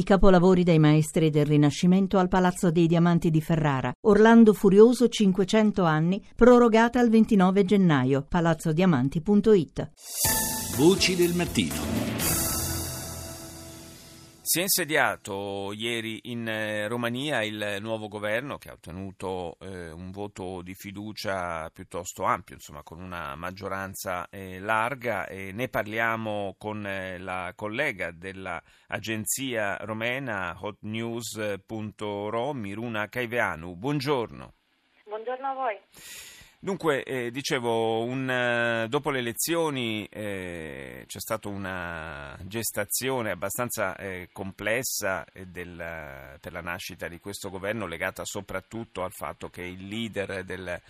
I capolavori dei maestri del Rinascimento al Palazzo dei Diamanti di Ferrara. Orlando Furioso, 500 anni, prorogata al 29 gennaio. palazzodiamanti.it. Voci del mattino. Si è insediato ieri in Romania il nuovo governo, che ha ottenuto un voto di fiducia piuttosto ampio, insomma, con una maggioranza larga. E ne parliamo con la collega dell'agenzia romena hotnews.ro, Miruna Cajvaneanu. Buongiorno. Buongiorno a voi. Dunque, dicevo, dopo le elezioni c'è stata una gestazione abbastanza complessa per la nascita di questo governo, legata soprattutto al fatto che il leader del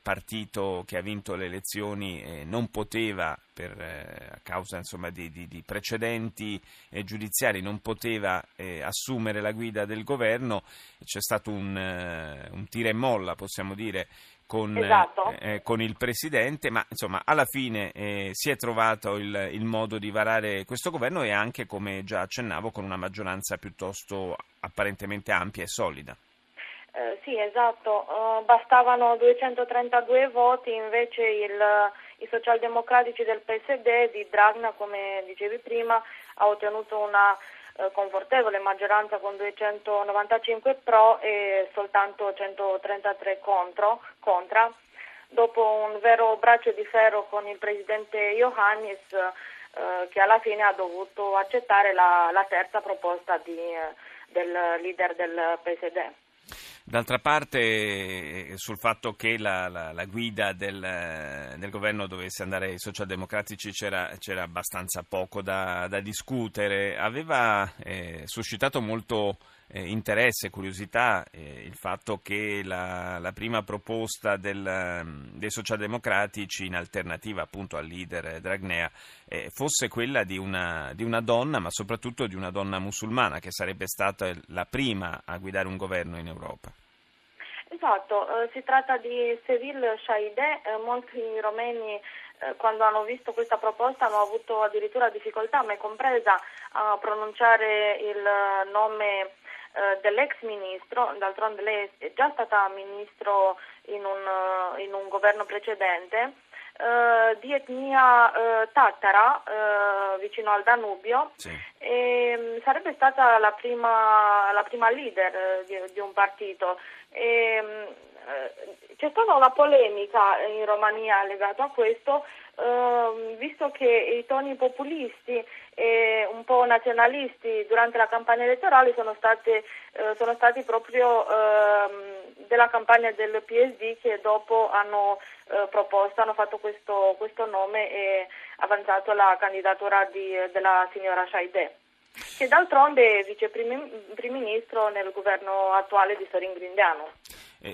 partito che ha vinto le elezioni non poteva, a causa insomma di precedenti giudiziari, non poteva assumere la guida del governo. C'è stato un tira e molla, possiamo dire, con il presidente, ma insomma alla fine si è trovato il modo di varare questo governo, e anche, come già accennavo, con una maggioranza piuttosto apparentemente ampia e solida. Sì, esatto, bastavano 232 voti, invece i socialdemocratici del PSD di Dragna, come dicevi prima, ha ottenuto una confortevole maggioranza con 295 pro e soltanto 133 contra, dopo un vero braccio di ferro con il presidente Iohannis, che alla fine ha dovuto accettare la terza proposta del leader del PSD. D'altra parte, sul fatto che la guida del governo dovesse andare ai socialdemocratici c'era abbastanza poco da discutere. Aveva suscitato molto interesse e curiosità il fatto che la prima proposta dei socialdemocratici, in alternativa appunto al leader Dragnea, fosse quella di una donna, ma soprattutto di una donna musulmana, che sarebbe stata la prima a guidare un governo in Europa. Esatto, si tratta di Sevil Shhaideh. Molti romeni, quando hanno visto questa proposta, hanno avuto addirittura difficoltà, me compresa, a pronunciare il nome dell'ex ministro. D'altronde lei è già stata ministro in un governo precedente, di etnia tatara, vicino al Danubio, sì. E sarebbe stata la prima leader di un partito. C'è stata una polemica in Romania legata a questo, visto che i toni populisti e un po' nazionalisti durante la campagna elettorale sono stati proprio della campagna del PSD, che dopo hanno fatto questo nome e avanzato la candidatura della signora Shhaideh, che d'altronde è vice primo ministro nel governo attuale di Sorin Grindeanu.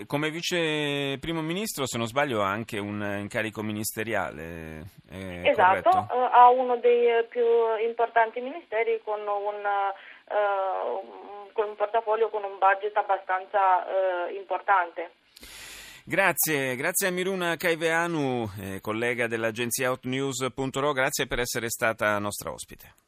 Come vice primo ministro, se non sbaglio, ha anche un incarico ministeriale. Esatto, ha uno dei più importanti ministeri, con un portafoglio con un budget abbastanza importante. Grazie a Miruna Cajvaneanu, collega dell'agenzia hotnews.ro, grazie per essere stata nostra ospite.